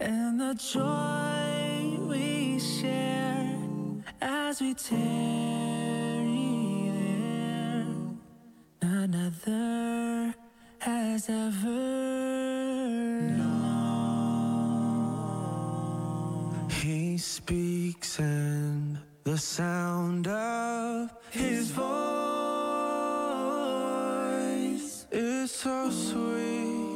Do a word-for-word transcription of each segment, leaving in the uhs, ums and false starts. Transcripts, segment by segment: and the joy we share as we tarry there, none other has ever known. He speaks, and the sound of his voice is so sweet,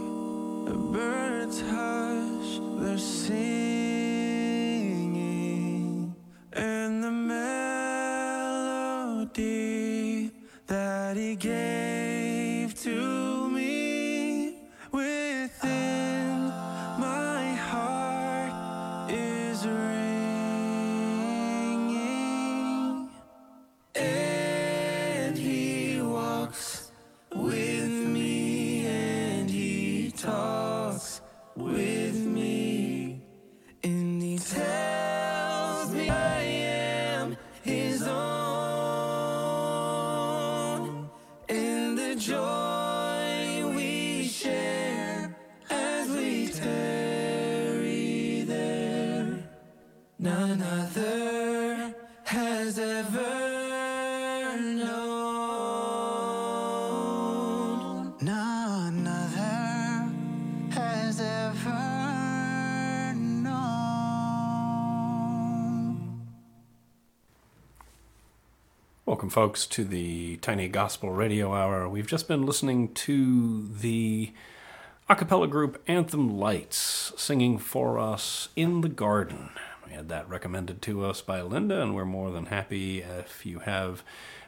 the birds hush their singing, and the melody that he gave to me within my heart is ringing. And he walks with me, and he talks with me, and he tells me I am his own, and the joy we share as we tarry there, none other has ever known. None other has ever known. Welcome, folks, to the Tiny Gospel Radio Hour. We've just been listening to the a cappella group Anthem Lights singing for us In the Garden. We had that recommended to us by Linda, and we're more than happy if you have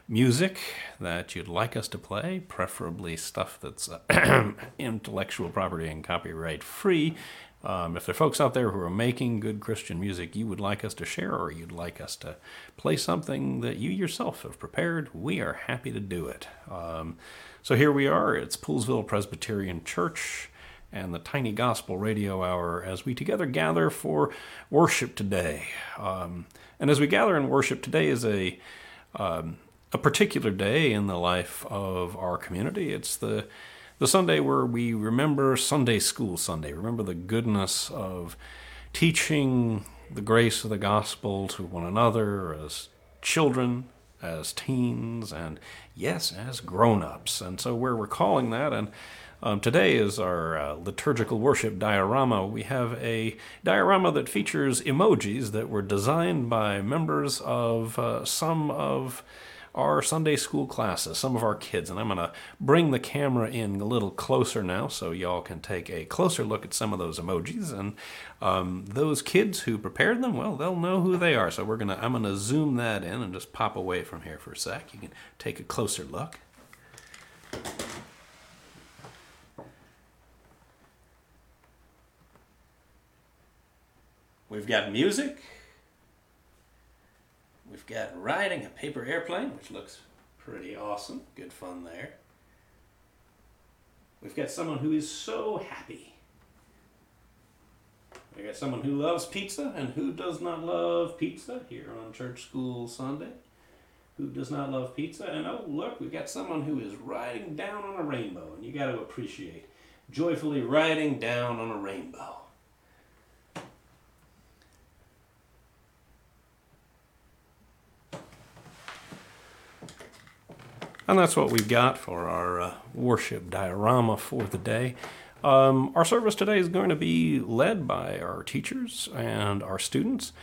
music that you'd like us to play, preferably stuff that's uh, intellectual property and copyright free. Um, if there are folks out there who are making good Christian music you would like us to share, or you'd like us to play something that you yourself have prepared, we are happy to do it. Um, so here we are. It's Poolsville Presbyterian Church and the Tiny Gospel Radio Hour as we together gather for worship today. Um, and as we gather in worship, today is a um, a particular day in the life of our community. It's the the Sunday where we remember Sunday School Sunday. Remember the goodness of teaching the grace of the gospel to one another as children, as teens, and yes, as grown-ups. And so we're recalling that, and Um, today is our uh, liturgical worship diorama. We have a diorama that features emojis that were designed by members of uh, some of our Sunday school classes, some of our kids. And I'm going to bring the camera in a little closer now so y'all can take a closer look at some of those emojis. And um, those kids who prepared them, well, they'll know who they are. So we're gonna, I'm going to zoom that in and just pop away from here for a sec. You can take a closer look. We've got music. We've got riding a paper airplane, which looks pretty awesome. Good fun there. We've got someone who is so happy. We've got someone who loves pizza, and who does not love pizza here on Church School Sunday? Who does not love pizza? And oh, look, we've got someone who is riding down on a rainbow, and you got to appreciate joyfully riding down on a rainbow. And that's what we've got for our uh, worship diorama for the day. Um, our service today is going to be led by our teachers and our students.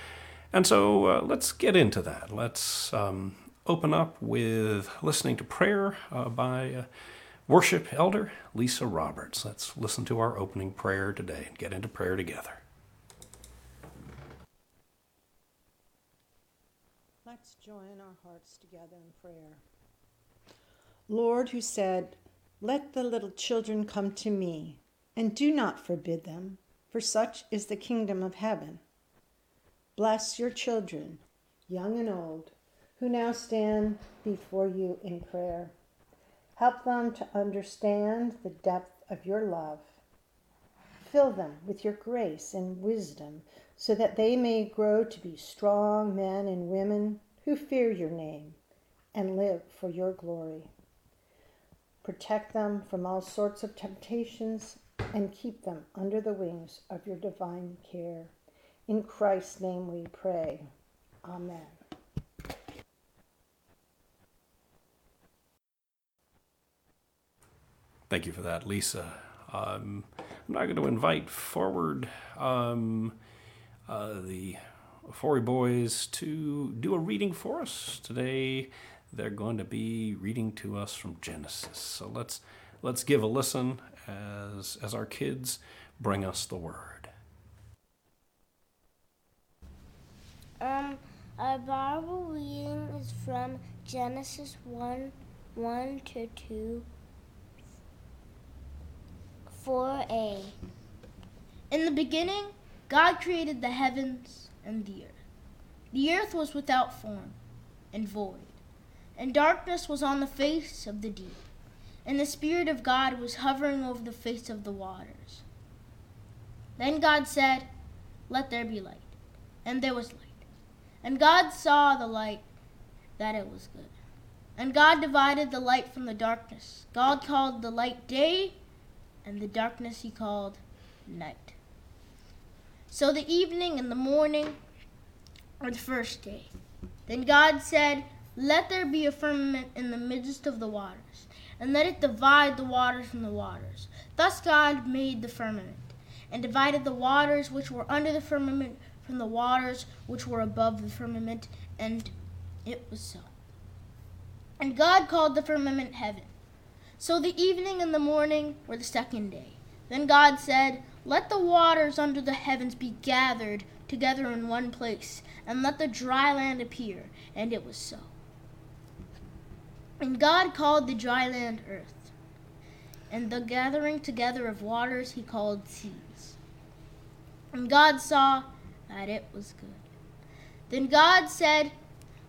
And so uh, let's get into that. Let's um, open up with listening to prayer uh, by uh, worship elder Lisa Roberts. Let's listen to our opening prayer today and get into prayer together. Let's join our hearts together in prayer. Lord, who said, "Let the little children come to me, and do not forbid them, for such is the kingdom of heaven." Bless your children, young and old, who now stand before you in prayer. Help them to understand the depth of your love. Fill them with your grace and wisdom, so that they may grow to be strong men and women who fear your name and live for your glory. Protect them from all sorts of temptations and keep them under the wings of your divine care. In Christ's name we pray. Amen. Thank you for that, Lisa. Um, I'm now going to invite forward um, uh, the Ofori boys to do a reading for us. Today they're going to be reading to us from Genesis. So let's let's give a listen as as our kids bring us the word. Um, our Bible reading is from Genesis one, one to two. four a. In the beginning, God created the heavens and the earth. The earth was without form and void, and darkness was on the face of the deep, and the Spirit of God was hovering over the face of the waters. Then God said, "Let there be light," and there was light. And God saw the light, that it was good. And God divided the light from the darkness. God called the light day, and the darkness he called night. So the evening and the morning were the first day. Then God said, "Let there be a firmament in the midst of the waters, and let it divide the waters from the waters." Thus God made the firmament, and divided the waters which were under the firmament from the waters which were above the firmament, and it was so. And God called the firmament heaven. So the evening and the morning were the second day. Then God said, "Let the waters under the heavens be gathered together in one place, and let the dry land appear." And it was so. And God called the dry land earth, and the gathering together of waters he called seas. And God saw that it was good. Then God said,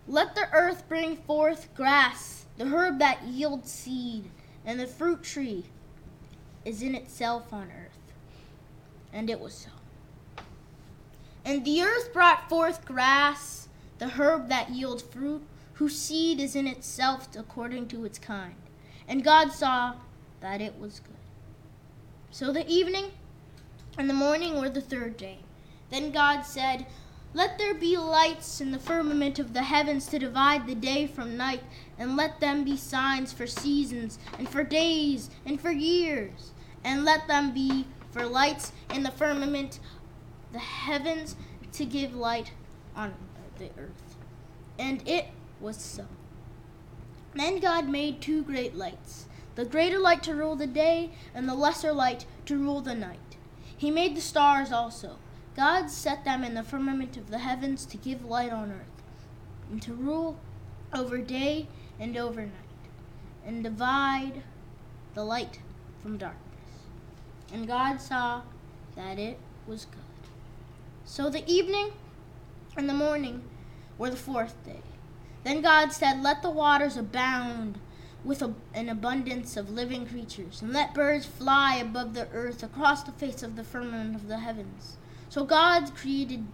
"Let the earth bring forth grass, the herb that yields seed, and the fruit tree is in itself on earth." And it was so. And the earth brought forth grass, the herb that yields fruit, whose seed is in itself according to its kind. And God saw that it was good. So the evening and the morning were the third day. Then God said, "Let there be lights in the firmament of the heavens to divide the day from night, and let them be signs for seasons, and for days, and for years. And let them be for lights in the firmament, the heavens, to give light on the earth." And it was so. Then God made two great lights, the greater light to rule the day, and the lesser light to rule the night. He made the stars also. God set them in the firmament of the heavens to give light on earth, and to rule over day and over night, and divide the light from darkness. And God saw that it was good. So the evening and the morning were the fourth day. Then God said, "Let the waters abound with a, an abundance of living creatures, and let birds fly above the earth across the face of the firmament of the heavens." So God created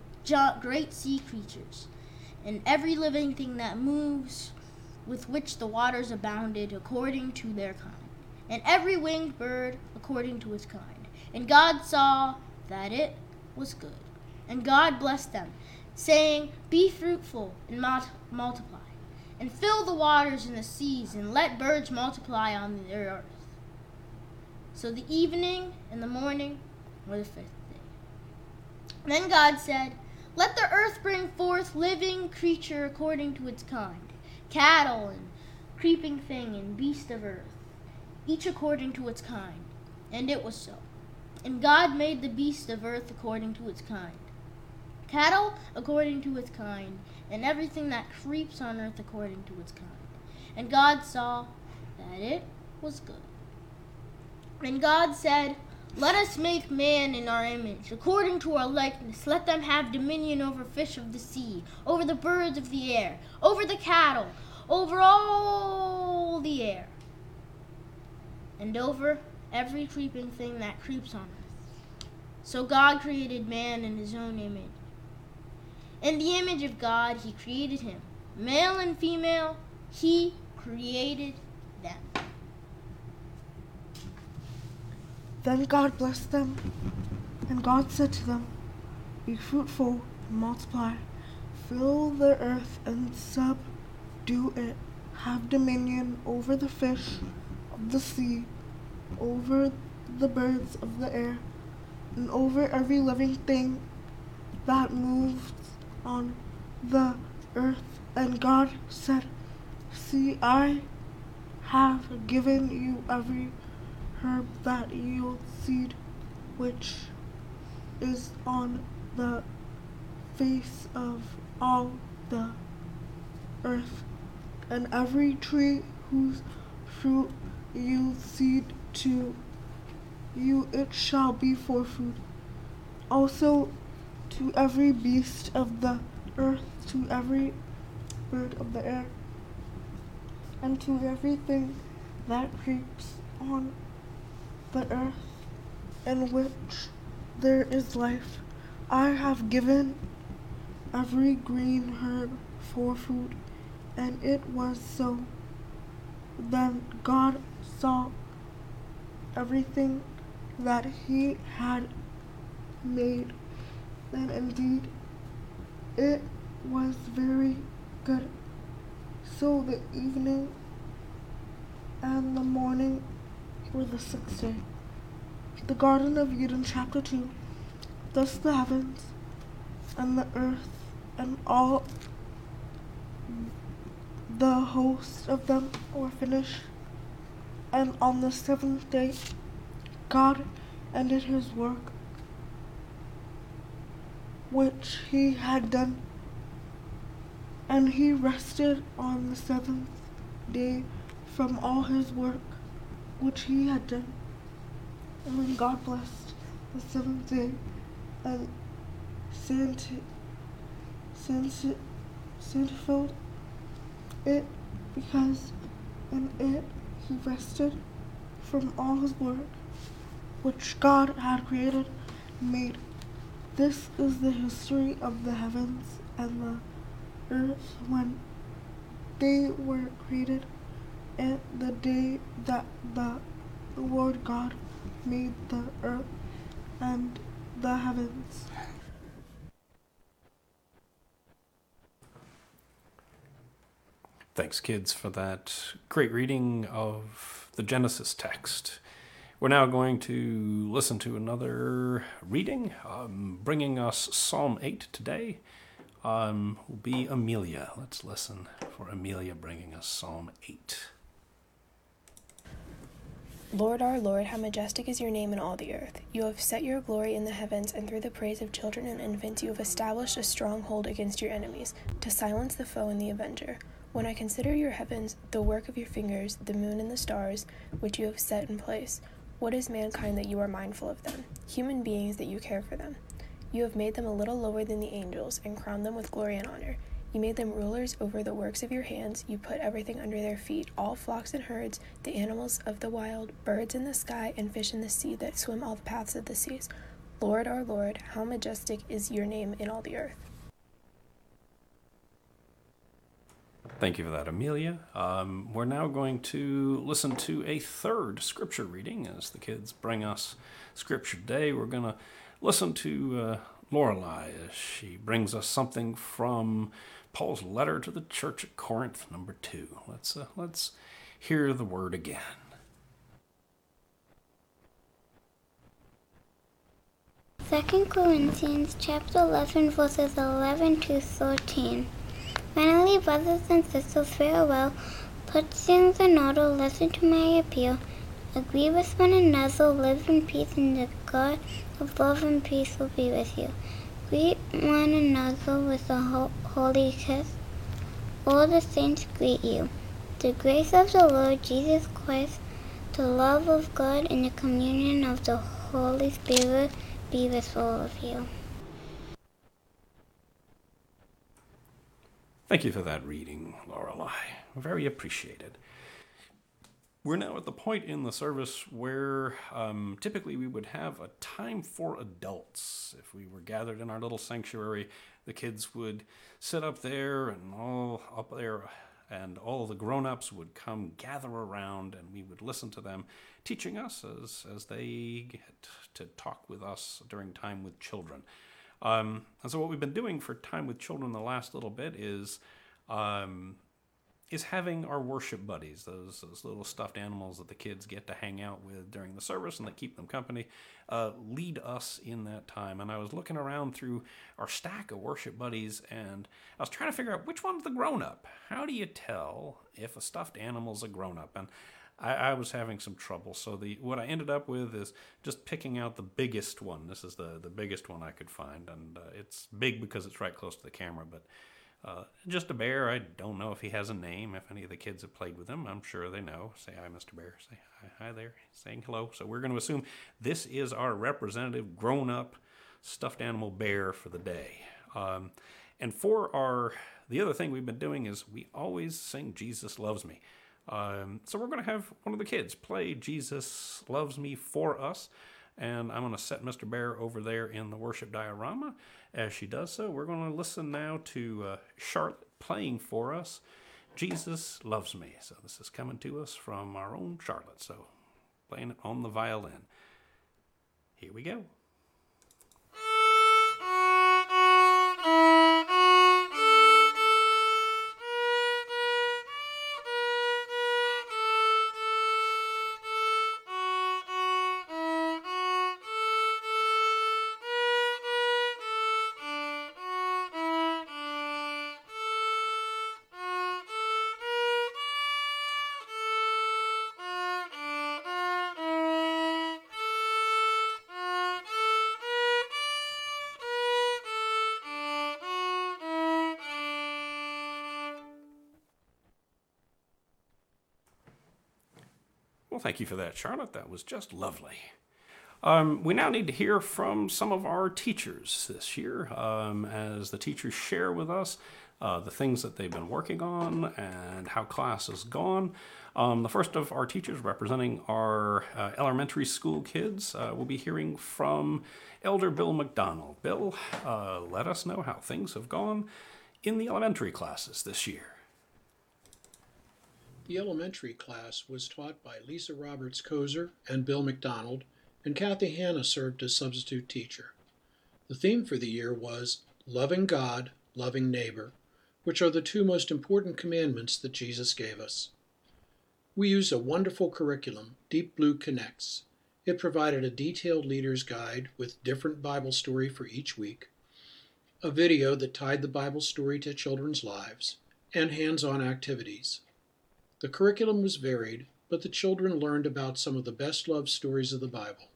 great sea creatures, and every living thing that moves, with which the waters abounded according to their kind, and every winged bird according to its kind. And God saw that it was good. And God blessed them, saying, "Be fruitful and multiply, and fill the waters and the seas, and let birds multiply on the earth." So the evening and the morning were the fifth. Then God said, "Let the earth bring forth living creature according to its kind, cattle and creeping thing and beast of earth, each according to its kind." And it was so. And God made the beast of earth according to its kind, cattle according to its kind, and everything that creeps on earth according to its kind. And God saw that it was good. And God said, "Let us make man in our image, according to our likeness. Let them have dominion over fish of the sea, over the birds of the air, over the cattle, over all the air, and over every creeping thing that creeps on earth." So God created man in his own image. In the image of God he created him. Male and female he created them. Then God blessed them, and God said to them, be fruitful and multiply, fill the earth and subdue it, have dominion over the fish of the sea, over the birds of the air, and over every living thing that moves on the earth. And God said, see, I have given you every herb that yields seed, which is on the face of all the earth, and every tree whose fruit yields seed to you, it shall be for food. Also to every beast of the earth, to every bird of the air, and to everything that creeps on the earth in which there is life, I have given every green herb for food. And it was so. Then God saw everything that he had made, and indeed it was very good. So the evening and the morning were the sixth day. The Garden of Eden, chapter two. Thus the heavens and the earth and all the host of them were finished. And on the seventh day, God ended his work which he had done, and he rested on the seventh day from all his work which he had done. And when God blessed the seventh day and sanctified it, because in it he rested from all his work which God had created and made. This is the history of the heavens and the earth when they were created, and the day that the Lord God made the earth and the heavens. Thanks, kids, for that great reading of the Genesis text. We're now going to listen to another reading. Um, bringing us Psalm eight today um, will be Amelia. Let's listen for Amelia bringing us Psalm eight. Lord, our Lord, how majestic is your name in all the earth. You have set your glory in the heavens, and through the praise of children and infants you have established a stronghold against your enemies, to silence the foe and the avenger. When I consider your heavens, the work of your fingers, the moon and the stars, which you have set in place, what is mankind that you are mindful of them, human beings that you care for them? You have made them a little lower than the angels, and crowned them with glory and honor. You made them rulers over the works of your hands. You put everything under their feet, all flocks and herds, the animals of the wild, birds in the sky, and fish in the sea that swim all the paths of the seas. Lord, our Lord, how majestic is your name in all the earth. Thank you for that, Amelia. Um, we're now going to listen to a third scripture reading as the kids bring us Scripture Day. We're going to listen to uh, Lorelai as she brings us something from Paul's letter to the church at Corinth, number two. Let's uh, let's hear the word again. Second Corinthians chapter eleven, verses eleven to thirteen. Finally, brothers and sisters, farewell. Put things in order, listen to my appeal. Agree with one another, live in peace, and the God of love and peace will be with you. Greet one another with a ho- holy kiss. All the saints greet you. The grace of the Lord Jesus Christ, the love of God, and the communion of the Holy Spirit be with all of you. Thank you for that reading, Lorelai. Very appreciated. We're now at the point in the service where um, typically we would have a time for adults. If we were gathered in our little sanctuary, the kids would sit up there and all up there, and all the grown-ups would come gather around, and we would listen to them teaching us as, as they get to talk with us during time with children. Um, and so what we've been doing for time with children the last little bit is um, is having our worship buddies, those those little stuffed animals that the kids get to hang out with during the service and that keep them company, uh, lead us in that time. And I was looking around through our stack of worship buddies, and I was trying to figure out which one's the grown-up. How do you tell if a stuffed animal's a grown-up? And I, I was having some trouble, so the what I ended up with is just picking out the biggest one. This is the, the biggest one I could find, and uh, it's big because it's right close to the camera, but uh, just a bear. I don't know if he has a name. If any of the kids have played with him, I'm sure they know. Say hi, Mister Bear. Say hi, hi there. Saying hello. So we're going to assume this is our representative grown-up stuffed animal bear for the day. Um, and for our, the other thing we've been doing is we always sing Jesus Loves Me. Um, so we're going to have one of the kids play Jesus Loves Me for us, and I'm going to set Mister Bear over there in the worship diorama. As she does so, we're going to listen now to uh, Charlotte playing for us Jesus Loves Me. So this is coming to us from our own Charlotte, so playing it on the violin. Here we go. Thank you for that, Charlotte. That was just lovely. Um, we now need to hear from some of our teachers this year um, as the teachers share with us uh, the things that they've been working on and how class has gone. Um, the first of our teachers representing our uh, elementary school kids uh, will be hearing from Elder Bill McDonald. Bill, uh, let us know how things have gone in the elementary classes this year. The elementary class was taught by Lisa Roberts-Kocher and Bill McDonald, and Kathy Hanna served as substitute teacher. The theme for the year was Loving God, Loving Neighbor, which are the two most important commandments that Jesus gave us. We used a wonderful curriculum, Deep Blue Connects. It provided a detailed leader's guide with different Bible story for each week, a video that tied the Bible story to children's lives, and hands-on activities. The curriculum was varied, but the children learned about some of the best-loved stories of the Bible.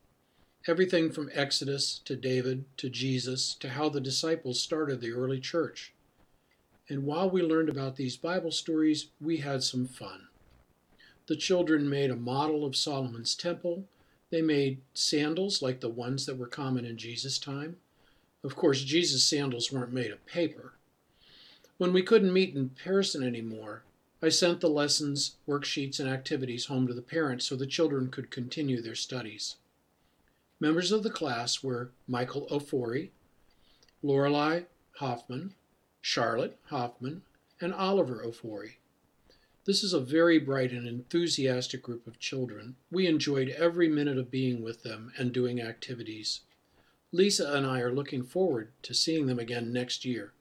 Everything from Exodus to David to Jesus to how the disciples started the early church. And while we learned about these Bible stories, we had some fun. The children made a model of Solomon's temple. They made sandals like the ones that were common in Jesus' time. Of course, Jesus' sandals weren't made of paper. When we couldn't meet in person anymore, I sent the lessons, worksheets, and activities home to the parents so the children could continue their studies. Members of the class were Michael Ofori, Lorelai Hoffman, Charlotte Hoffman, and Oliver Ofori. This is a very bright and enthusiastic group of children. We enjoyed every minute of being with them and doing activities. Lisa and I are looking forward to seeing them again next year.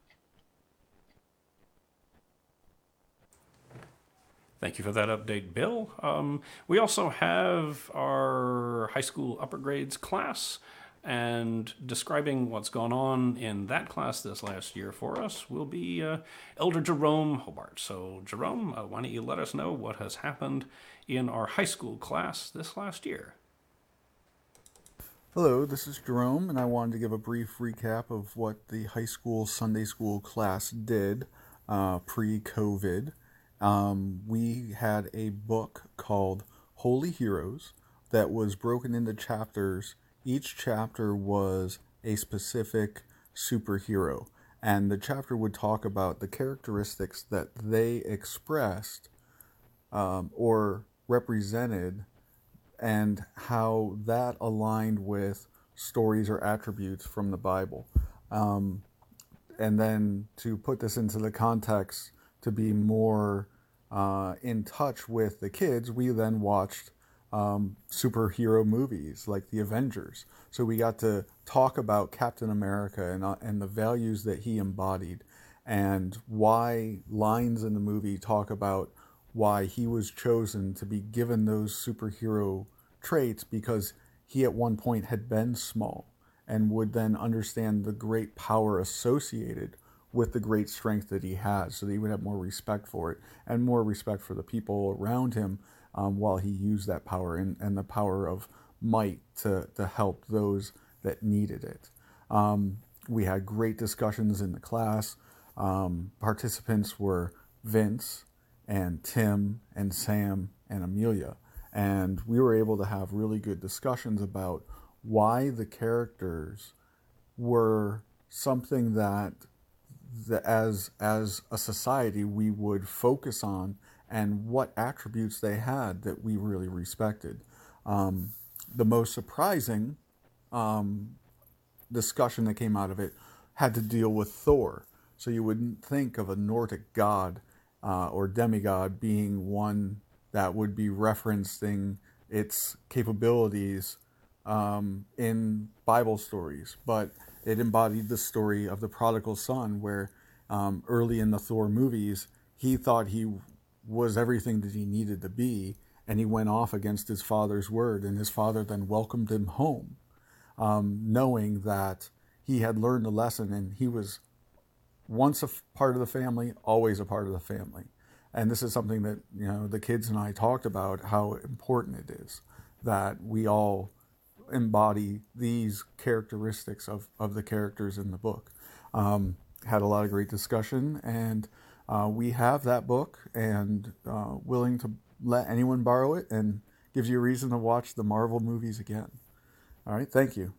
Thank you for that update, Bill. Um, we also have our high school upper grades class, and describing what's gone on in that class this last year for us will be uh, Elder Jerome Hobart. So, Jerome, uh, why don't you let us know what has happened in our high school class this last year? Hello, this is Jerome, and I wanted to give a brief recap of what the high school Sunday school class did uh, pre-COVID. Um, we had a book called Holy Heroes that was broken into chapters. Each chapter was a specific superhero, and the chapter would talk about the characteristics that they expressed um, or represented and how that aligned with stories or attributes from the Bible. Um, and then to put this into the context, to be more uh, in touch with the kids, we then watched um, superhero movies like The Avengers. So we got to talk about Captain America and uh, and the values that he embodied, and why lines in the movie talk about why he was chosen to be given those superhero traits, because he at one point had been small and would then understand the great power associated with the great strength that he has, so that he would have more respect for it and more respect for the people around him, um, while he used that power and, and the power of might to, to help those that needed it. Um, we had great discussions in the class. Um, participants were Vince and Tim and Sam and Amelia, and we were able to have really good discussions about why the characters were something that The, as as a society we would focus on, and what attributes they had that we really respected. Um, the most surprising um, discussion that came out of it had to deal with Thor. So you wouldn't think of a Nordic god uh, or demigod being one that would be referencing its capabilities um, in Bible stories, but it embodied the story of the prodigal son, where um, early in the Thor movies, he thought he was everything that he needed to be, and he went off against his father's word, and his father then welcomed him home, um, knowing that he had learned a lesson, and he was once a part of the family, always a part of the family. And this is something that, you know, the kids and I talked about, how important it is that we all embody these characteristics of, of the characters in the book. Um, had a lot of great discussion, and uh, we have that book, and uh, willing to let anyone borrow it, and gives you a reason to watch the Marvel movies again. All right, thank you.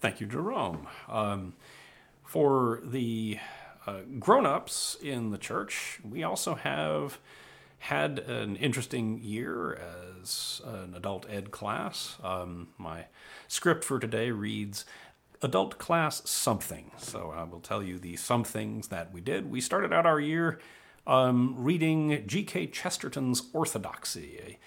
Thank you, Jerome. Um, for the uh, grown-ups in the church, we also have had an interesting year as an adult ed class. Um, my script for today reads adult class something. So I will tell you the somethings that we did. We started out our year um, reading G K Chesterton's Orthodoxy, a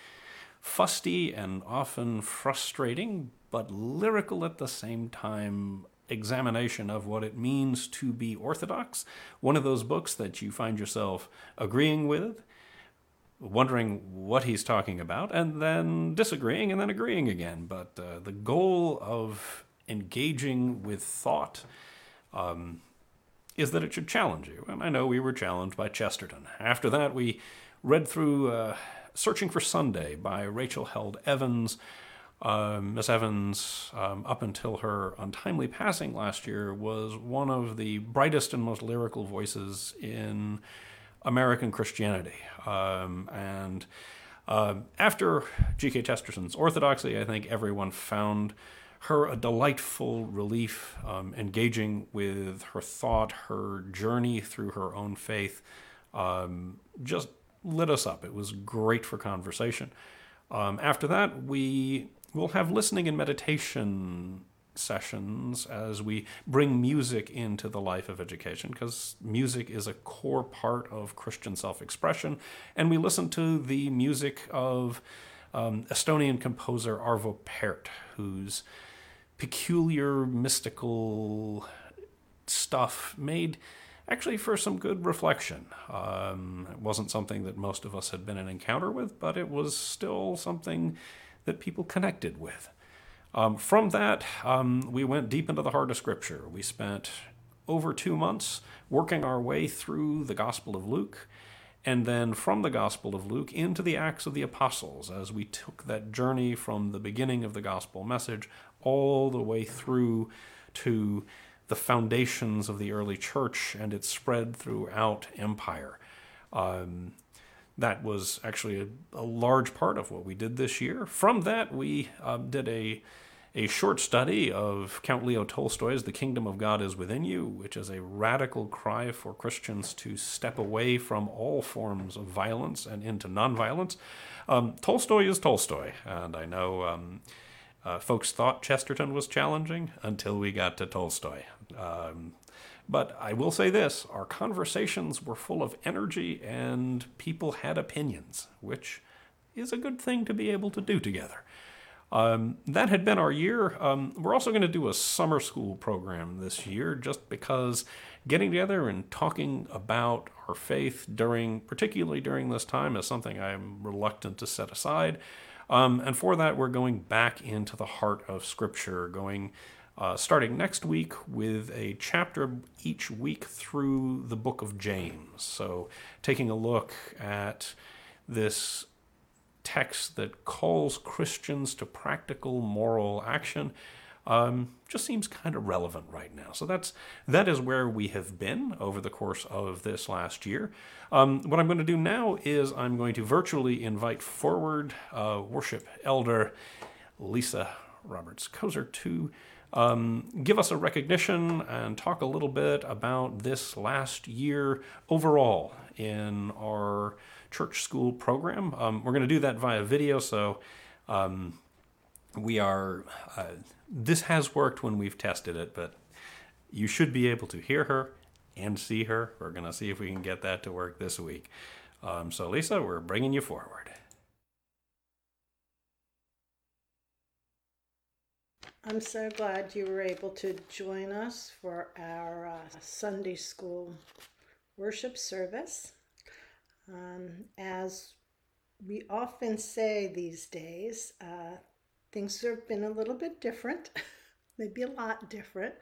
fusty and often frustrating, but lyrical at the same time, examination of what it means to be Orthodox. One of those books that you find yourself agreeing with, wondering what he's talking about, and then disagreeing, and then agreeing again. But uh, the goal of engaging with thought um, is that it should challenge you. And I know we were challenged by Chesterton. After that, we read through uh, Searching for Sunday by Rachel Held Evans. Uh, Miss Evans, um, up until her untimely passing last year, was one of the brightest and most lyrical voices in American Christianity. Um, and uh, after G K Chesterton's Orthodoxy, I think everyone found her a delightful relief, um, engaging with her thought, her journey through her own faith, um, just lit us up. It was great for conversation. Um, after that, we will have listening and meditation sessions as we bring music into the life of education, because music is a core part of Christian self-expression, and we listen to the music of um, Estonian composer Arvo Pärt, whose peculiar mystical stuff made actually for some good reflection. Um, it wasn't something that most of us had been in encounter with, but it was still something that people connected with. Um, from that, um, we went deep into the heart of Scripture. We spent over two months working our way through the Gospel of Luke, and then from the Gospel of Luke into the Acts of the Apostles, as we took that journey from the beginning of the gospel message all the way through to the foundations of the early church and its spread throughout empire. Um, That was actually a, a large part of what we did this year. From that, we um, did a, a short study of Count Leo Tolstoy's The Kingdom of God is Within You, which is a radical cry for Christians to step away from all forms of violence and into nonviolence. Um, Tolstoy is Tolstoy, and I know um, uh, folks thought Chesterton was challenging until we got to Tolstoy. Um, But I will say this, our conversations were full of energy, and people had opinions, which is a good thing to be able to do together. Um, that had been our year. Um, we're also going to do a summer school program this year, just because getting together and talking about our faith during, particularly during this time, is something I'm reluctant to set aside. Um, and for that, we're going back into the heart of Scripture, going uh, starting next week with a chapter each week through the book of James. So taking a look at this text that calls Christians to practical moral action um, just seems kind of relevant right now. So that's that is where we have been over the course of this last year. Um, what I'm going to do now is I'm going to virtually invite forward uh, worship elder Lisa Roberts-Kocher to um, give us a recognition and talk a little bit about this last year overall in our church school program. Um, we're going to do that via video, so um, we are, uh, this has worked when we've tested it, but you should be able to hear her and see her. We're going to see if we can get that to work this week. Um, so Lisa, we're bringing you forward. I'm so glad you were able to join us for our uh, Sunday school worship service. Um, as we often say these days, uh, things have been a little bit different, maybe a lot different,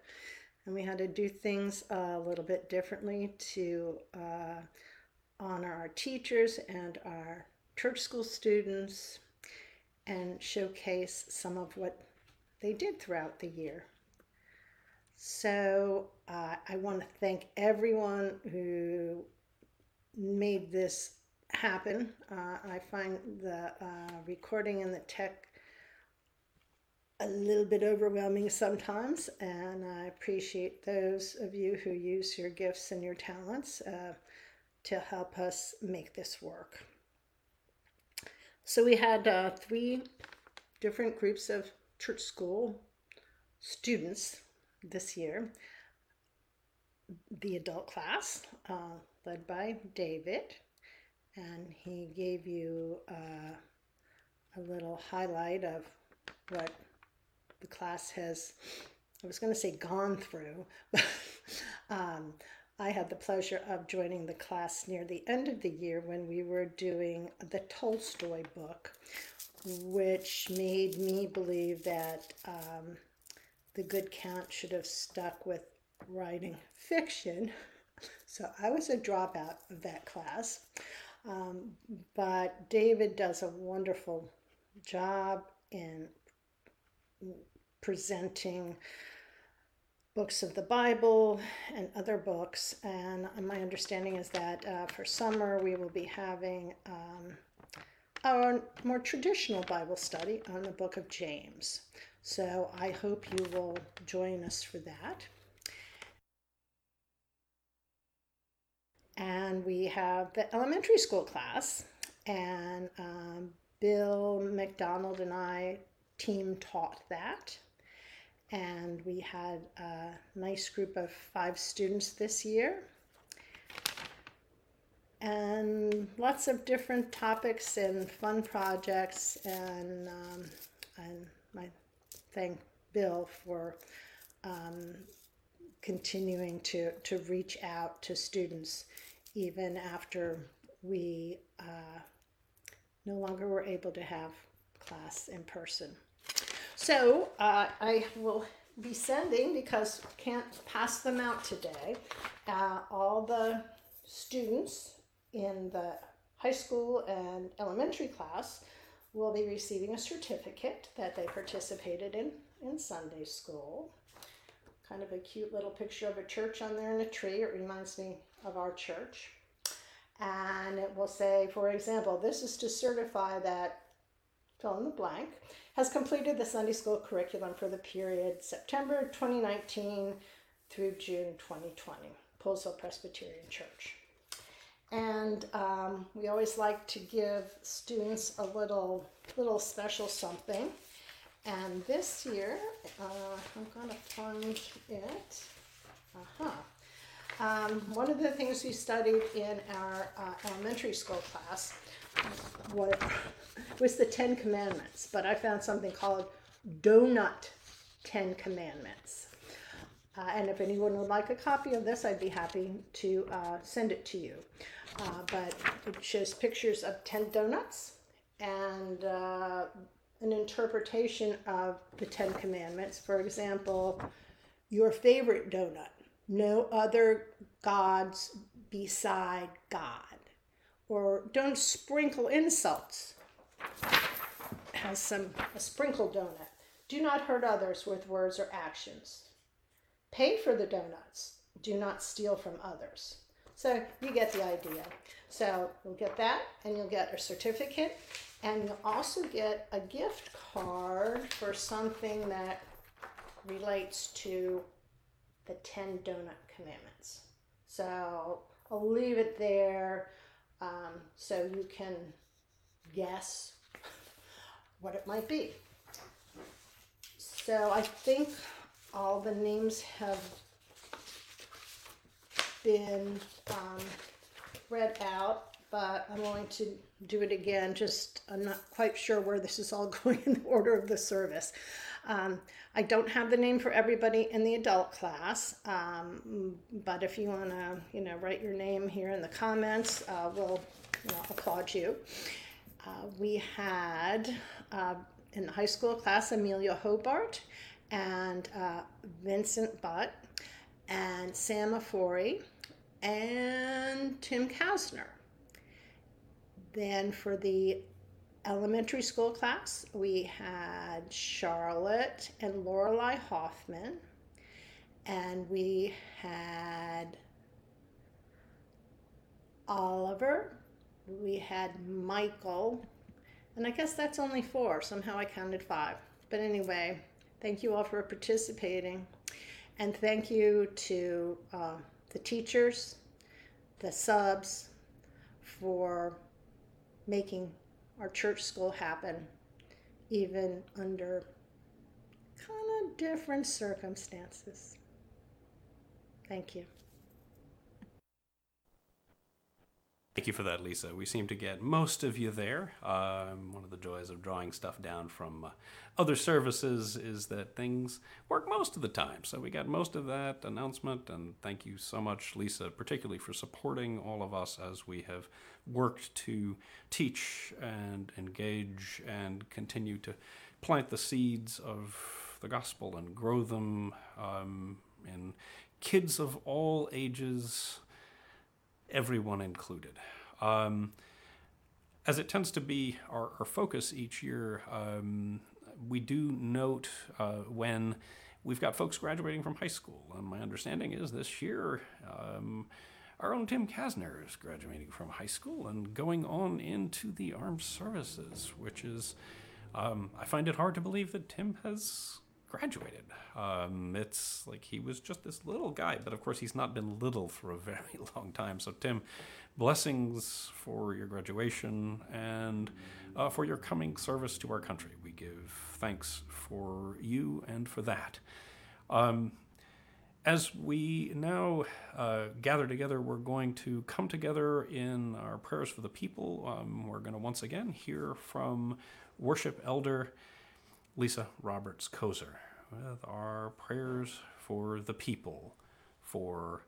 and we had to do things a little bit differently to uh, honor our teachers and our church school students and showcase some of what they did throughout the year. So uh, I want to thank everyone who made this happen. Uh, I find the uh, recording and the tech a little bit overwhelming sometimes, and I appreciate those of you who use your gifts and your talents uh, to help us make this work. So we had uh, three different groups of church school students this year. The adult class, uh, led by David, and he gave you uh, a little highlight of what the class has, I was going to say gone through, but um, I had the pleasure of joining the class near the end of the year when we were doing the Tolstoy book, which made me believe that um, the good count should have stuck with writing fiction. So I was a dropout of that class, um, but David does a wonderful job in presenting books of the Bible and other books, and my understanding is that uh, for summer we will be having um, our more traditional Bible study on the book of James. So I hope you will join us for that. And we have the elementary school class, and um, Bill McDonald and I team taught that. And we had a nice group of five students this year. And lots of different topics and fun projects, and, um, and I thank Bill for um, continuing to, to reach out to students even after we uh, no longer were able to have class in person. So uh, I will be sending, because I can't pass them out today, uh, all the students in the high school and elementary class will be receiving a certificate that they participated in, in Sunday school. Kind of a cute little picture of a church on there in a tree. It reminds me of our church. And it will say, for example, this is to certify that fill in the blank has completed the Sunday school curriculum for the period September twenty nineteen through June twenty twenty, Poolsville Presbyterian Church. And um, we always like to give students a little, little special something. And this year, uh, I'm going to find it. Uh-huh. Um, one of the things we studied in our uh, elementary school class was was the Ten Commandments, but I found something called Donut Ten Commandments. Uh, and if anyone would like a copy of this, I'd be happy to uh, send it to you. Uh, but it shows pictures of ten donuts and uh, an interpretation of the Ten Commandments. For example, your favorite donut, no other gods beside God. Or don't sprinkle insults, has some, a sprinkle donut. Do not hurt others with words or actions. Pay for the donuts. Do not steal from others. So you get the idea. So you'll get that, and you'll get a certificate, and you'll also get a gift card for something that relates to the ten donut commandments. So I'll leave it there um, so you can guess what it might be. So I think all the names have been um, read out, but I'm going to do it again. Just I'm not quite sure where this is all going in the order of the service. Um, I don't have the name for everybody in the adult class, um, but if you want to, you know, write your name here in the comments, uh, we'll you know, applaud you. Uh, we had uh, in the high school class Amelia Hobart and uh, Vincent Butt and Sam Ofori and Tim Kausner. Then for the elementary school class, we had Charlotte and Lorelai Hoffman, and we had Oliver, we had Michael, and I guess that's only four. Somehow I counted five. But anyway, thank you all for participating, and thank you to uh, the teachers, the subs, for making our church school happen, even under kind of different circumstances. Thank you. Thank you for that, Lisa. We seem to get most of you there. Um, one of the joys of drawing stuff down from uh, other services is that things work most of the time. So we got most of that announcement, and thank you so much, Lisa, particularly for supporting all of us as we have worked to teach and engage and continue to plant the seeds of the gospel and grow them um, in kids of all ages, everyone included. Um, as it tends to be our, our focus each year, um, we do note uh, when we've got folks graduating from high school. And my understanding is this year, um, our own Tim Kausner is graduating from high school and going on into the armed services, which is, um, I find it hard to believe that Tim has graduated. Um, it's like he was just this little guy, but of course he's not been little for a very long time. So Tim, blessings for your graduation and uh, for your coming service to our country. We give thanks for you and for that. Um, as we now uh, gather together, we're going to come together in our prayers for the people. Um, we're going to once again hear from worship elder Lisa Roberts-Kocher with our prayers for the people for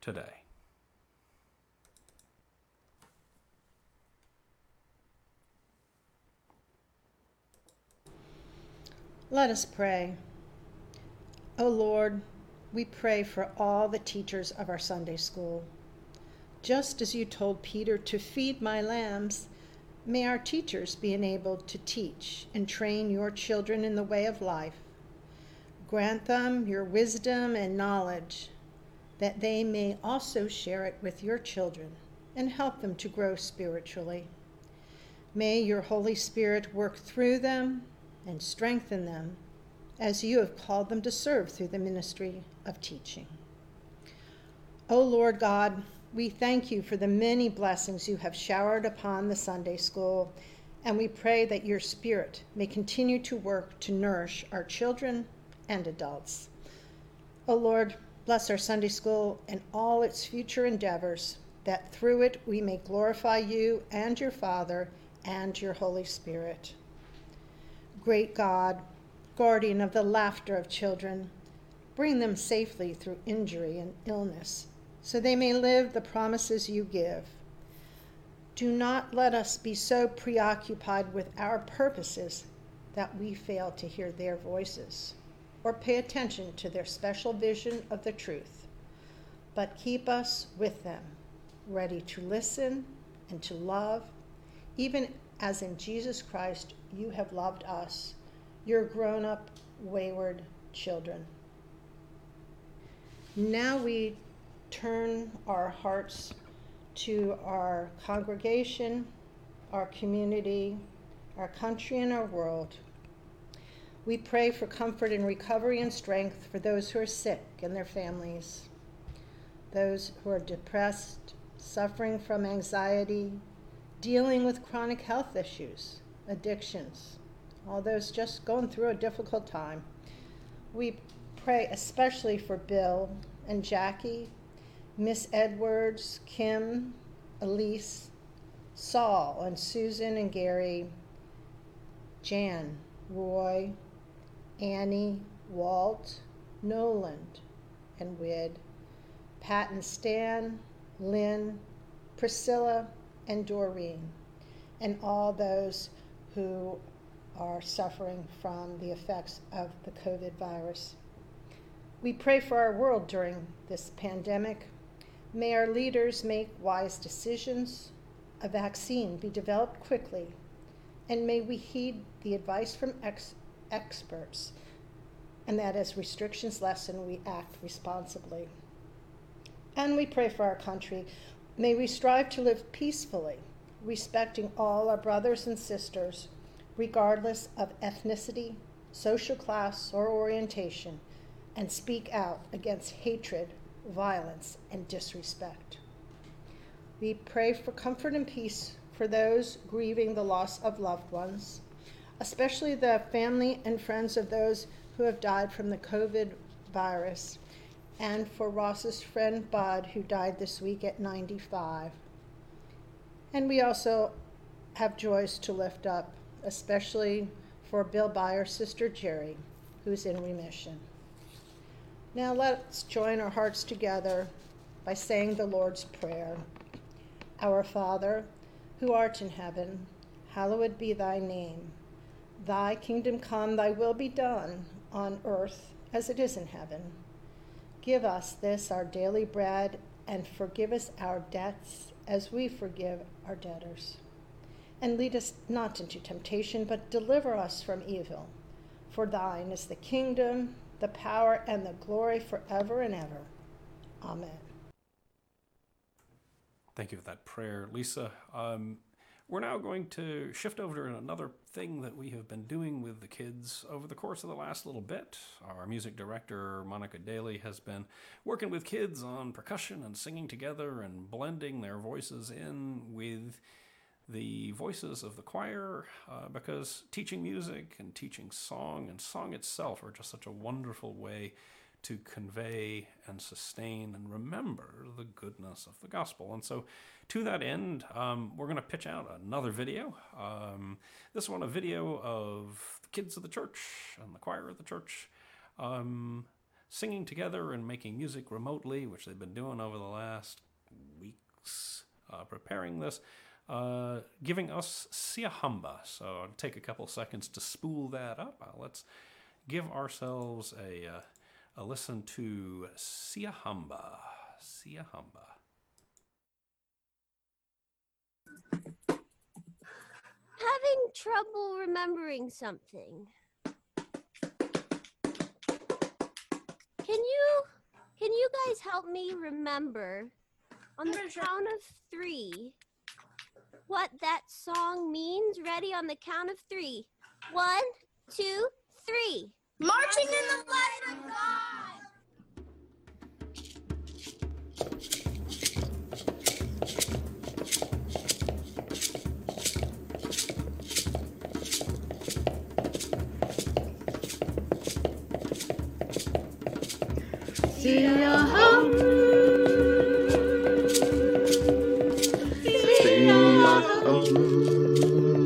today. Let us pray. O Lord, we pray for all the teachers of our Sunday school. Just as you told Peter to feed my lambs, may our teachers be enabled to teach and train your children in the way of life. Grant them your wisdom and knowledge, that they may also share it with your children and help them to grow spiritually. May your Holy Spirit work through them and strengthen them as you have called them to serve through the ministry of teaching. O Lord God, we thank you for the many blessings you have showered upon the Sunday school, and we pray that your Spirit may continue to work to nourish our children and adults. O Lord, bless our Sunday school and all its future endeavors, that through it we may glorify you and your Father and your Holy Spirit. Great God, guardian of the laughter of children, bring them safely through injury and illness, so they may live the promises you give. Do not let us be so preoccupied with our purposes that we fail to hear their voices or pay attention to their special vision of the truth, but keep us with them, ready to listen and to love, even as in Jesus Christ you have loved us, your grown-up, wayward children. Now we turn our hearts to our congregation, our community, our country, and our world. We pray for comfort and recovery and strength for those who are sick and their families, those who are depressed, suffering from anxiety, dealing with chronic health issues, addictions, all those just going through a difficult time. We pray especially for Bill and Jackie, Miss Edwards, Kim, Elise, Saul and Susan and Gary, Jan, Roy, Annie, Walt, Noland and Wid, Pat and Stan, Lynn, Priscilla and Doreen, and all those who are suffering from the effects of the COVID virus. We pray for our world during this pandemic. May our leaders make wise decisions, a vaccine be developed quickly, and may we heed the advice from ex- experts, and that as restrictions lessen, we act responsibly. And we pray for our country. May we strive to live peacefully, respecting all our brothers and sisters, regardless of ethnicity, social class, or orientation, and speak out against hatred, violence, and disrespect. We pray for comfort and peace for those grieving the loss of loved ones, especially the family and friends of those who have died from the COVID virus, and for Ross's friend Bud, who died this week at ninety-five. And we also have joys to lift up, especially for Bill Byer's sister Jerry, who's in remission. Now let's join our hearts together by saying the Lord's Prayer. Our Father, who art in heaven, hallowed be thy name. Thy kingdom come, thy will be done, on earth as it is in heaven. Give us this our daily bread, and forgive us our debts as we forgive our debtors. And lead us not into temptation, but deliver us from evil. For thine is the kingdom, the power, and the glory forever and ever. Amen. Thank you for that prayer, Lisa. Um, we're now going to shift over to another thing that we have been doing with the kids over the course of the last little bit. Our music director, Monica Daly, has been working with kids on percussion and singing together and blending their voices in with the voices of the choir, uh, because teaching music and teaching song and song itself are just such a wonderful way to convey and sustain and remember the goodness of the gospel. And so to that end, um, we're going to pitch out another video. Um, this one, a video of the kids of the church and the choir of the church um, singing together and making music remotely, which they've been doing over the last weeks, uh, preparing this. Uh, giving us Sia Humba. So I'll take a couple seconds to spool that up. Uh, let's give ourselves a, uh, a listen to Sia Humba. Sia Humba. Having trouble remembering something. Can you, can you guys help me remember on the count of three what that song means? Ready on the count of three. One, two, three. Marching in the light of God. See ya, hum. See ya, hum.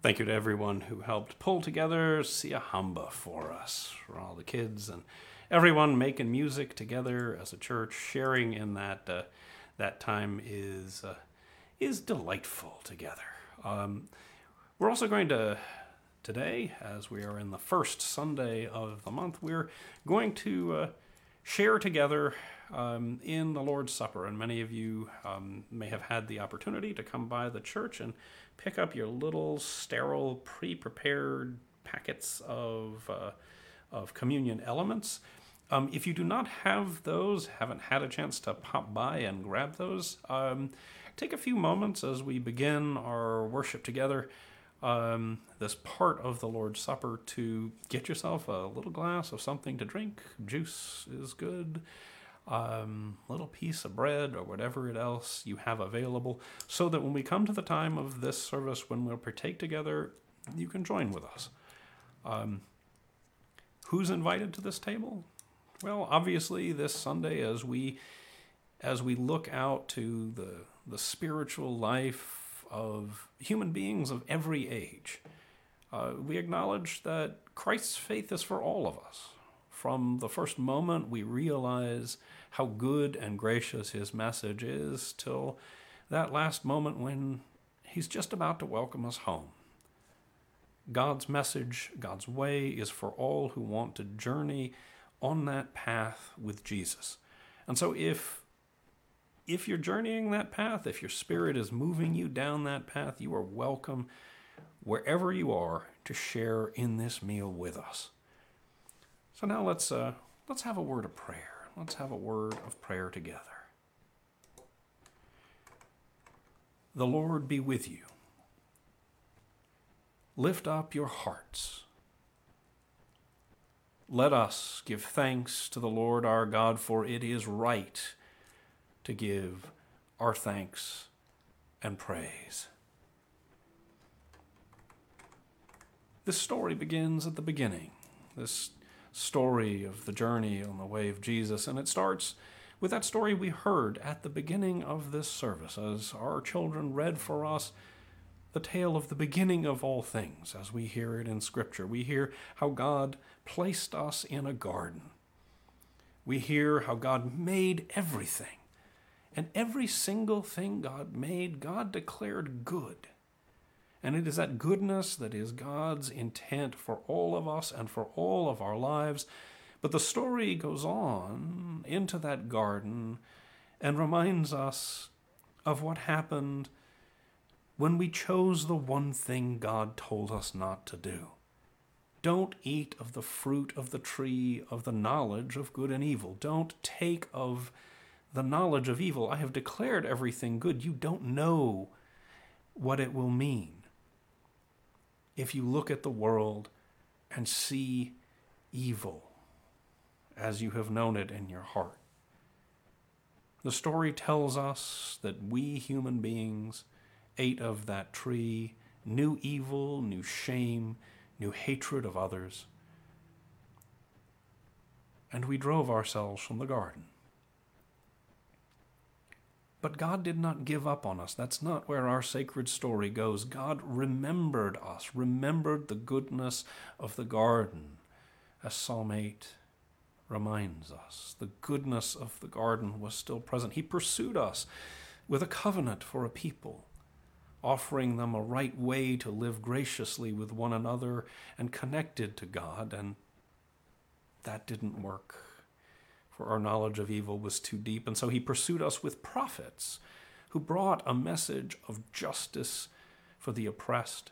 Thank you to everyone who helped pull together Sia Humba for us, for all the kids and everyone making music together as a church, sharing in that uh, that time is uh, is delightful together. Um, we're also going to today, as we are in the first Sunday of the month, we're going to uh, share together um, in the Lord's Supper. And many of you um, may have had the opportunity to come by the church and pick up your little sterile, pre-prepared packets of uh, of communion elements. Um, if you do not have those, haven't had a chance to pop by and grab those, um, take a few moments as we begin our worship together, um, this part of the Lord's Supper, to get yourself a little glass of something to drink. Juice is good. Um, little piece of bread or whatever it else you have available, so that when we come to the time of this service, when we'll partake together, you can join with us. Um, who's invited to this table? Well, obviously this Sunday, as we as we look out to the the spiritual life of human beings of every age, uh, we acknowledge that Christ's faith is for all of us. From the first moment we realize how good and gracious his message is till that last moment when he's just about to welcome us home. God's message, God's way is for all who want to journey on that path with Jesus. And so if, if you're journeying that path, if your spirit is moving you down that path, you are welcome wherever you are to share in this meal with us. So now let's uh, let's have a word of prayer. Let's have a word of prayer together. The Lord be with you. Lift up your hearts. Let us give thanks to the Lord our God, for it is right to give our thanks and praise. This story begins at the beginning. This story of the journey on the way of Jesus, and it starts with that story we heard at the beginning of this service as our children read for us the tale of the beginning of all things. As we hear it in Scripture, we hear how God placed us in a garden. We hear how God made everything, and every single thing God made, God declared good. And it is that goodness that is God's intent for all of us and for all of our lives. But the story goes on into that garden and reminds us of what happened when we chose the one thing God told us not to do. Don't eat of the fruit of the tree of the knowledge of good and evil. Don't take of the knowledge of evil. I have declared everything good. You don't know what it will mean if you look at the world and see evil as you have known it in your heart. The story tells us that we human beings ate of that tree, knew evil, knew shame, knew hatred of others, and we drove ourselves from the garden. But God did not give up on us. That's not where our sacred story goes. God remembered us, remembered the goodness of the garden, as Psalm eight reminds us. The goodness of the garden was still present. He pursued us with a covenant for a people, offering them a right way to live graciously with one another and connected to God, and that didn't work, for our knowledge of evil was too deep. And so he pursued us with prophets who brought a message of justice for the oppressed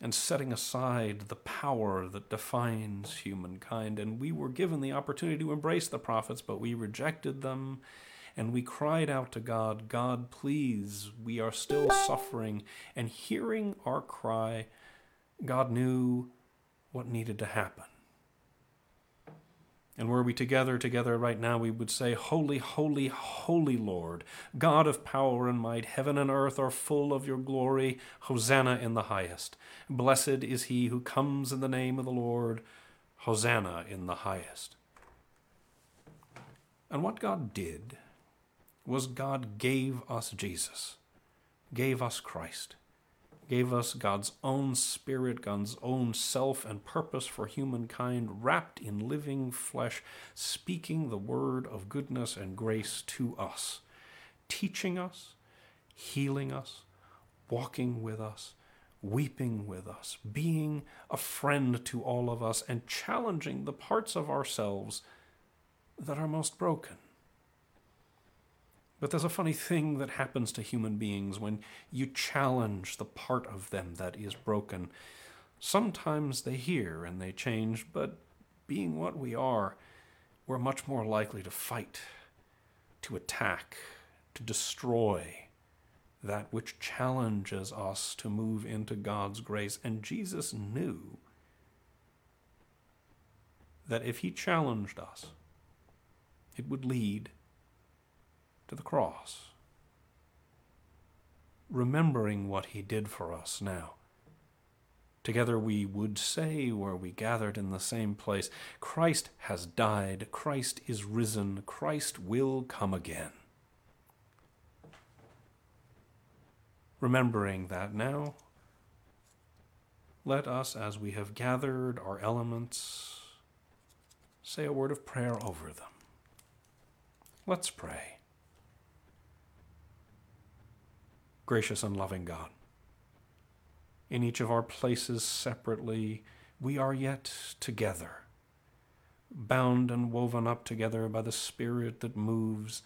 and setting aside the power that defines humankind. And we were given the opportunity to embrace the prophets, but we rejected them, and we cried out to God, God, please, we are still suffering. And hearing our cry, God knew what needed to happen. And were we together, together right now, we would say, Holy, holy, holy Lord, God of power and might, heaven and earth are full of your glory. Hosanna in the highest. Blessed is he who comes in the name of the Lord. Hosanna in the highest. And what God did was God gave us Jesus, gave us Christ, gave us God's own spirit, God's own self and purpose for humankind, wrapped in living flesh, speaking the word of goodness and grace to us, teaching us, healing us, walking with us, weeping with us, being a friend to all of us, and challenging the parts of ourselves that are most broken. But there's a funny thing that happens to human beings when you challenge the part of them that is broken. Sometimes they hear and they change, but being what we are, we're much more likely to fight, to attack, to destroy that which challenges us to move into God's grace. And Jesus knew that if he challenged us, it would lead to the cross. Remembering what he did for us now, together we would say, where we gathered in the same place, Christ has died, Christ is risen, Christ will come again. Remembering that now, let us, as we have gathered our elements, say a word of prayer over them. Let's pray. Gracious and loving God, in each of our places separately, we are yet together, bound and woven up together by the Spirit that moves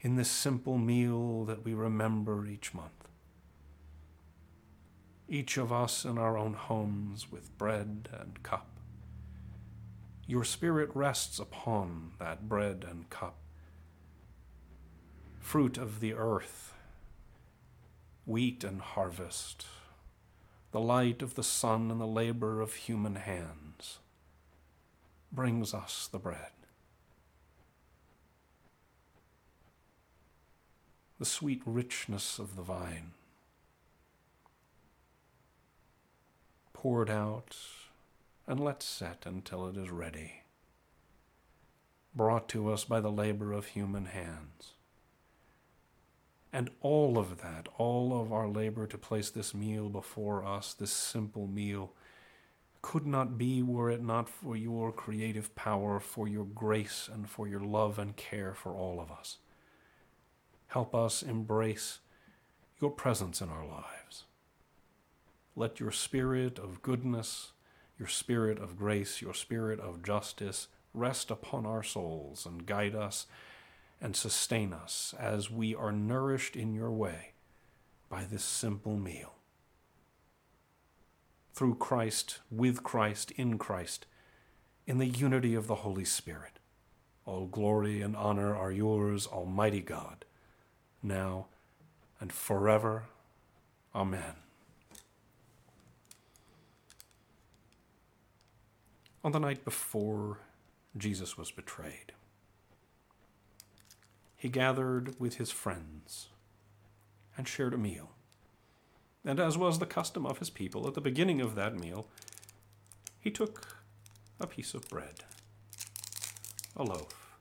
in this simple meal that we remember each month. Each of us in our own homes with bread and cup. Your Spirit rests upon that bread and cup, fruit of the earth, wheat and harvest, the light of the sun and the labor of human hands, brings us the bread. The sweet richness of the vine, poured out and let set until it is ready, brought to us by the labor of human hands. And all of that, all of our labor to place this meal before us, this simple meal, could not be were it not for your creative power, for your grace, and for your love and care for all of us. Help us embrace your presence in our lives. Let your spirit of goodness, your spirit of grace, your spirit of justice rest upon our souls and guide us and sustain us as we are nourished in your way by this simple meal. through Christ, with Christ, in Christ, in the unity of the Holy Spirit. All glory and honor are yours, Almighty God, now and forever. Amen. On the night before Jesus was betrayed, he gathered with his friends and shared a meal. And as was the custom of his people, at the beginning of that meal, he took a piece of bread, a loaf,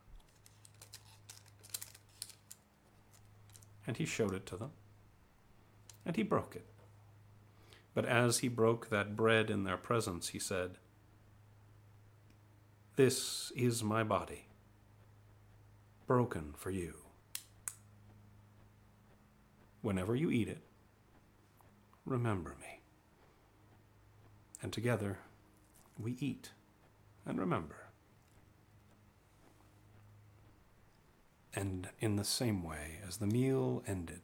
and he showed it to them, and he broke it. But as he broke that bread in their presence, he said, "This is my body, broken for you. Whenever you eat it, remember me." And together we eat and remember. And in the same way, as the meal ended,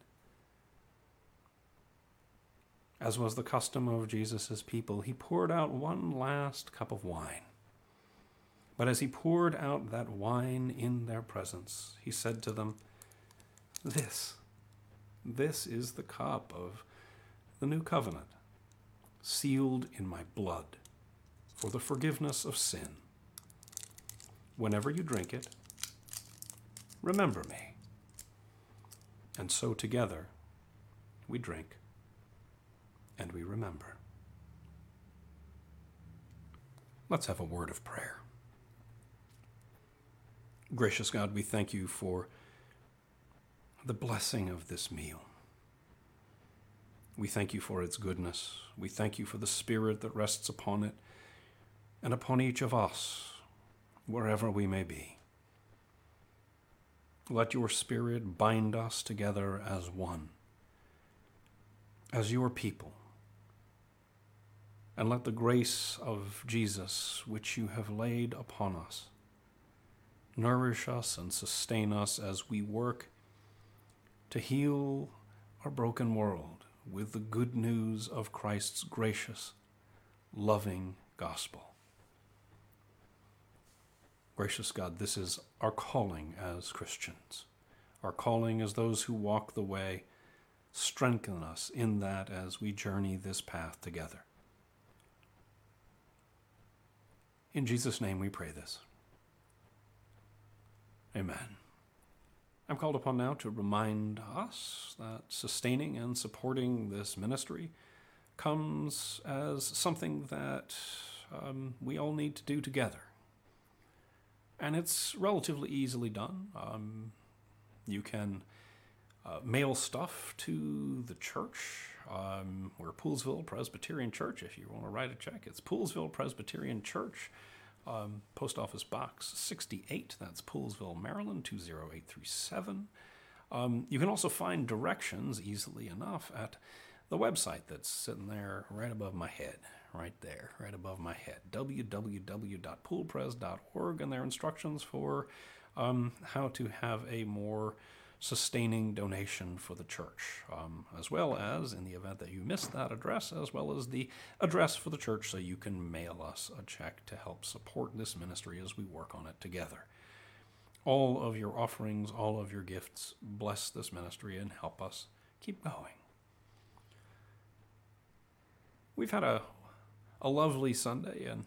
as was the custom of Jesus' people, he poured out one last cup of wine. But as he poured out that wine in their presence, he said to them, This, this is the cup of the new covenant, sealed in my blood for the forgiveness of sin. Whenever you drink it, remember me. And so together we drink and we remember. Let's have a word of prayer. Gracious God, we thank you for the blessing of this meal. We thank you for its goodness. We thank you for the Spirit that rests upon it and upon each of us, wherever we may be. Let your Spirit bind us together as one, as your people. And let the grace of Jesus, which you have laid upon us, nourish us and sustain us as we work to heal our broken world with the good news of Christ's gracious, loving gospel. Gracious God, this is our calling as Christians. Our calling as those who walk the way. Strengthen us in that as we journey this path together. In Jesus' name we pray this. Amen. I'm called upon now to remind us that sustaining and supporting this ministry comes as something that um, we all need to do together. And it's relatively easily done. Um, you can uh, mail stuff to the church. Um, we're Poolsville Presbyterian Church. If you want to write a check, it's Poolsville Presbyterian Church. Um, Post Office Box sixty-eight, that's Poolsville, Maryland, two zero eight three seven. Um, you can also find directions easily enough at the website that's sitting there right above my head, right there, right above my head, w w w dot poolpres dot org, and there are instructions for um, how to have a more sustaining donation for the church, um, as well as, in the event that you missed that address, as well as the address for the church so you can mail us a check to help support this ministry as we work on it together. All of your offerings, all of your gifts, bless this ministry and help us keep going. We've had a, a lovely Sunday and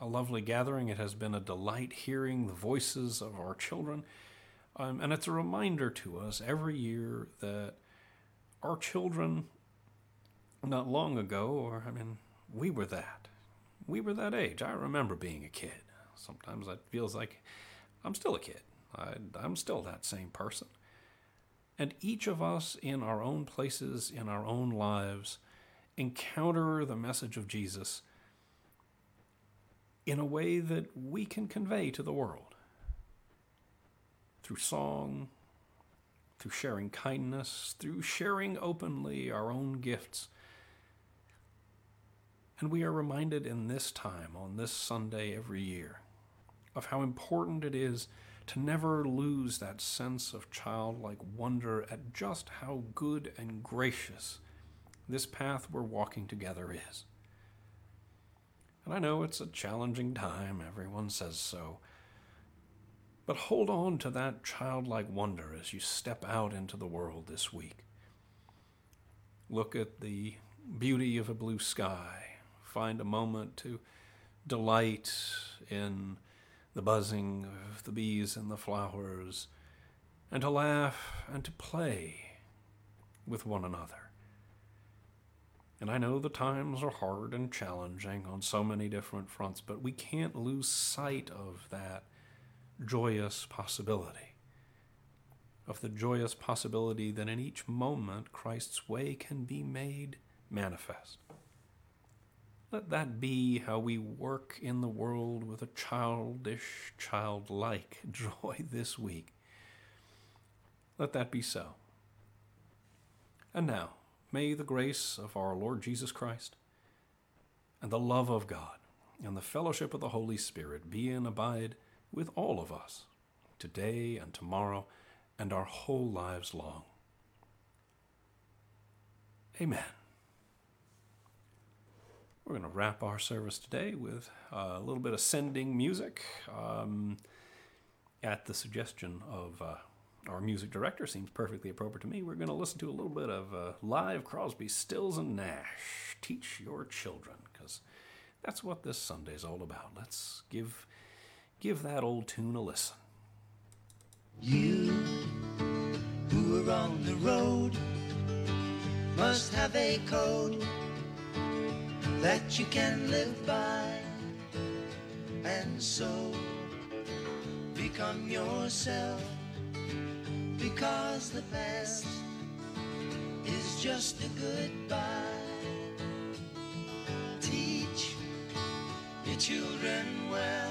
a lovely gathering. It has been a delight hearing the voices of our children. Um, and it's a reminder to us every year that our children, not long ago, or I mean, we were that. We were that age. I remember being a kid. Sometimes it feels like I'm still a kid. I, I'm still that same person. And each of us in our own places, in our own lives, encounter the message of Jesus in a way that we can convey to the world. Through song, through sharing kindness, through sharing openly our own gifts. And we are reminded in this time, on this Sunday every year, of how important it is to never lose that sense of childlike wonder at just how good and gracious this path we're walking together is. And I know it's a challenging time, everyone says so. But hold on to that childlike wonder as you step out into the world this week. Look at the beauty of a blue sky. Find a moment to delight in the buzzing of the bees and the flowers, and to laugh and to play with one another. And I know the times are hard and challenging on so many different fronts, but we can't lose sight of that joyous possibility, of the joyous possibility that in each moment Christ's way can be made manifest. Let that be how we work in the world with a childish, childlike joy this week. Let that be so. And now, may the grace of our Lord Jesus Christ and the love of God and the fellowship of the Holy Spirit be and abide with all of us today and tomorrow and our whole lives long. Amen. We're going to wrap our service today with a little bit of sending music um, at the suggestion of uh, our music director. Seems perfectly appropriate to me. We're going to listen to a little bit of uh, live Crosby, Stills, and Nash. Teach your children, because that's what this Sunday's all about. Let's give give that old tune a listen. You who are on the road must have a code that you can live by, and so become yourself, because the past is just a goodbye. Teach your children well,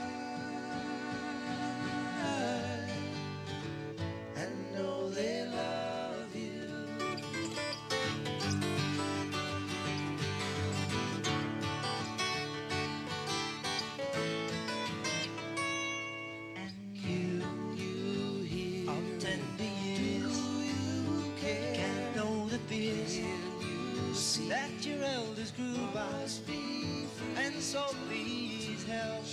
and know they love. That your elders grew by, and so please help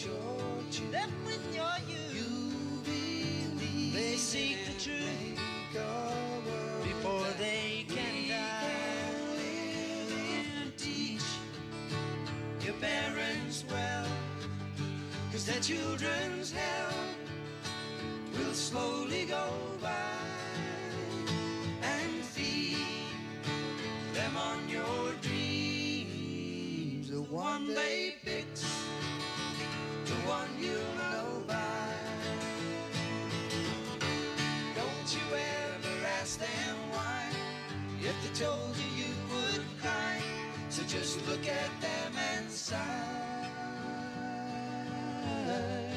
them with your youth. They seek the truth before they can die. Teach your parents well, 'cause their children's hell will slowly go by. Them on your dreams, the one they picked, the one you know by. Don't you ever ask them why. If they told you, you would cry, so just look at them and sigh.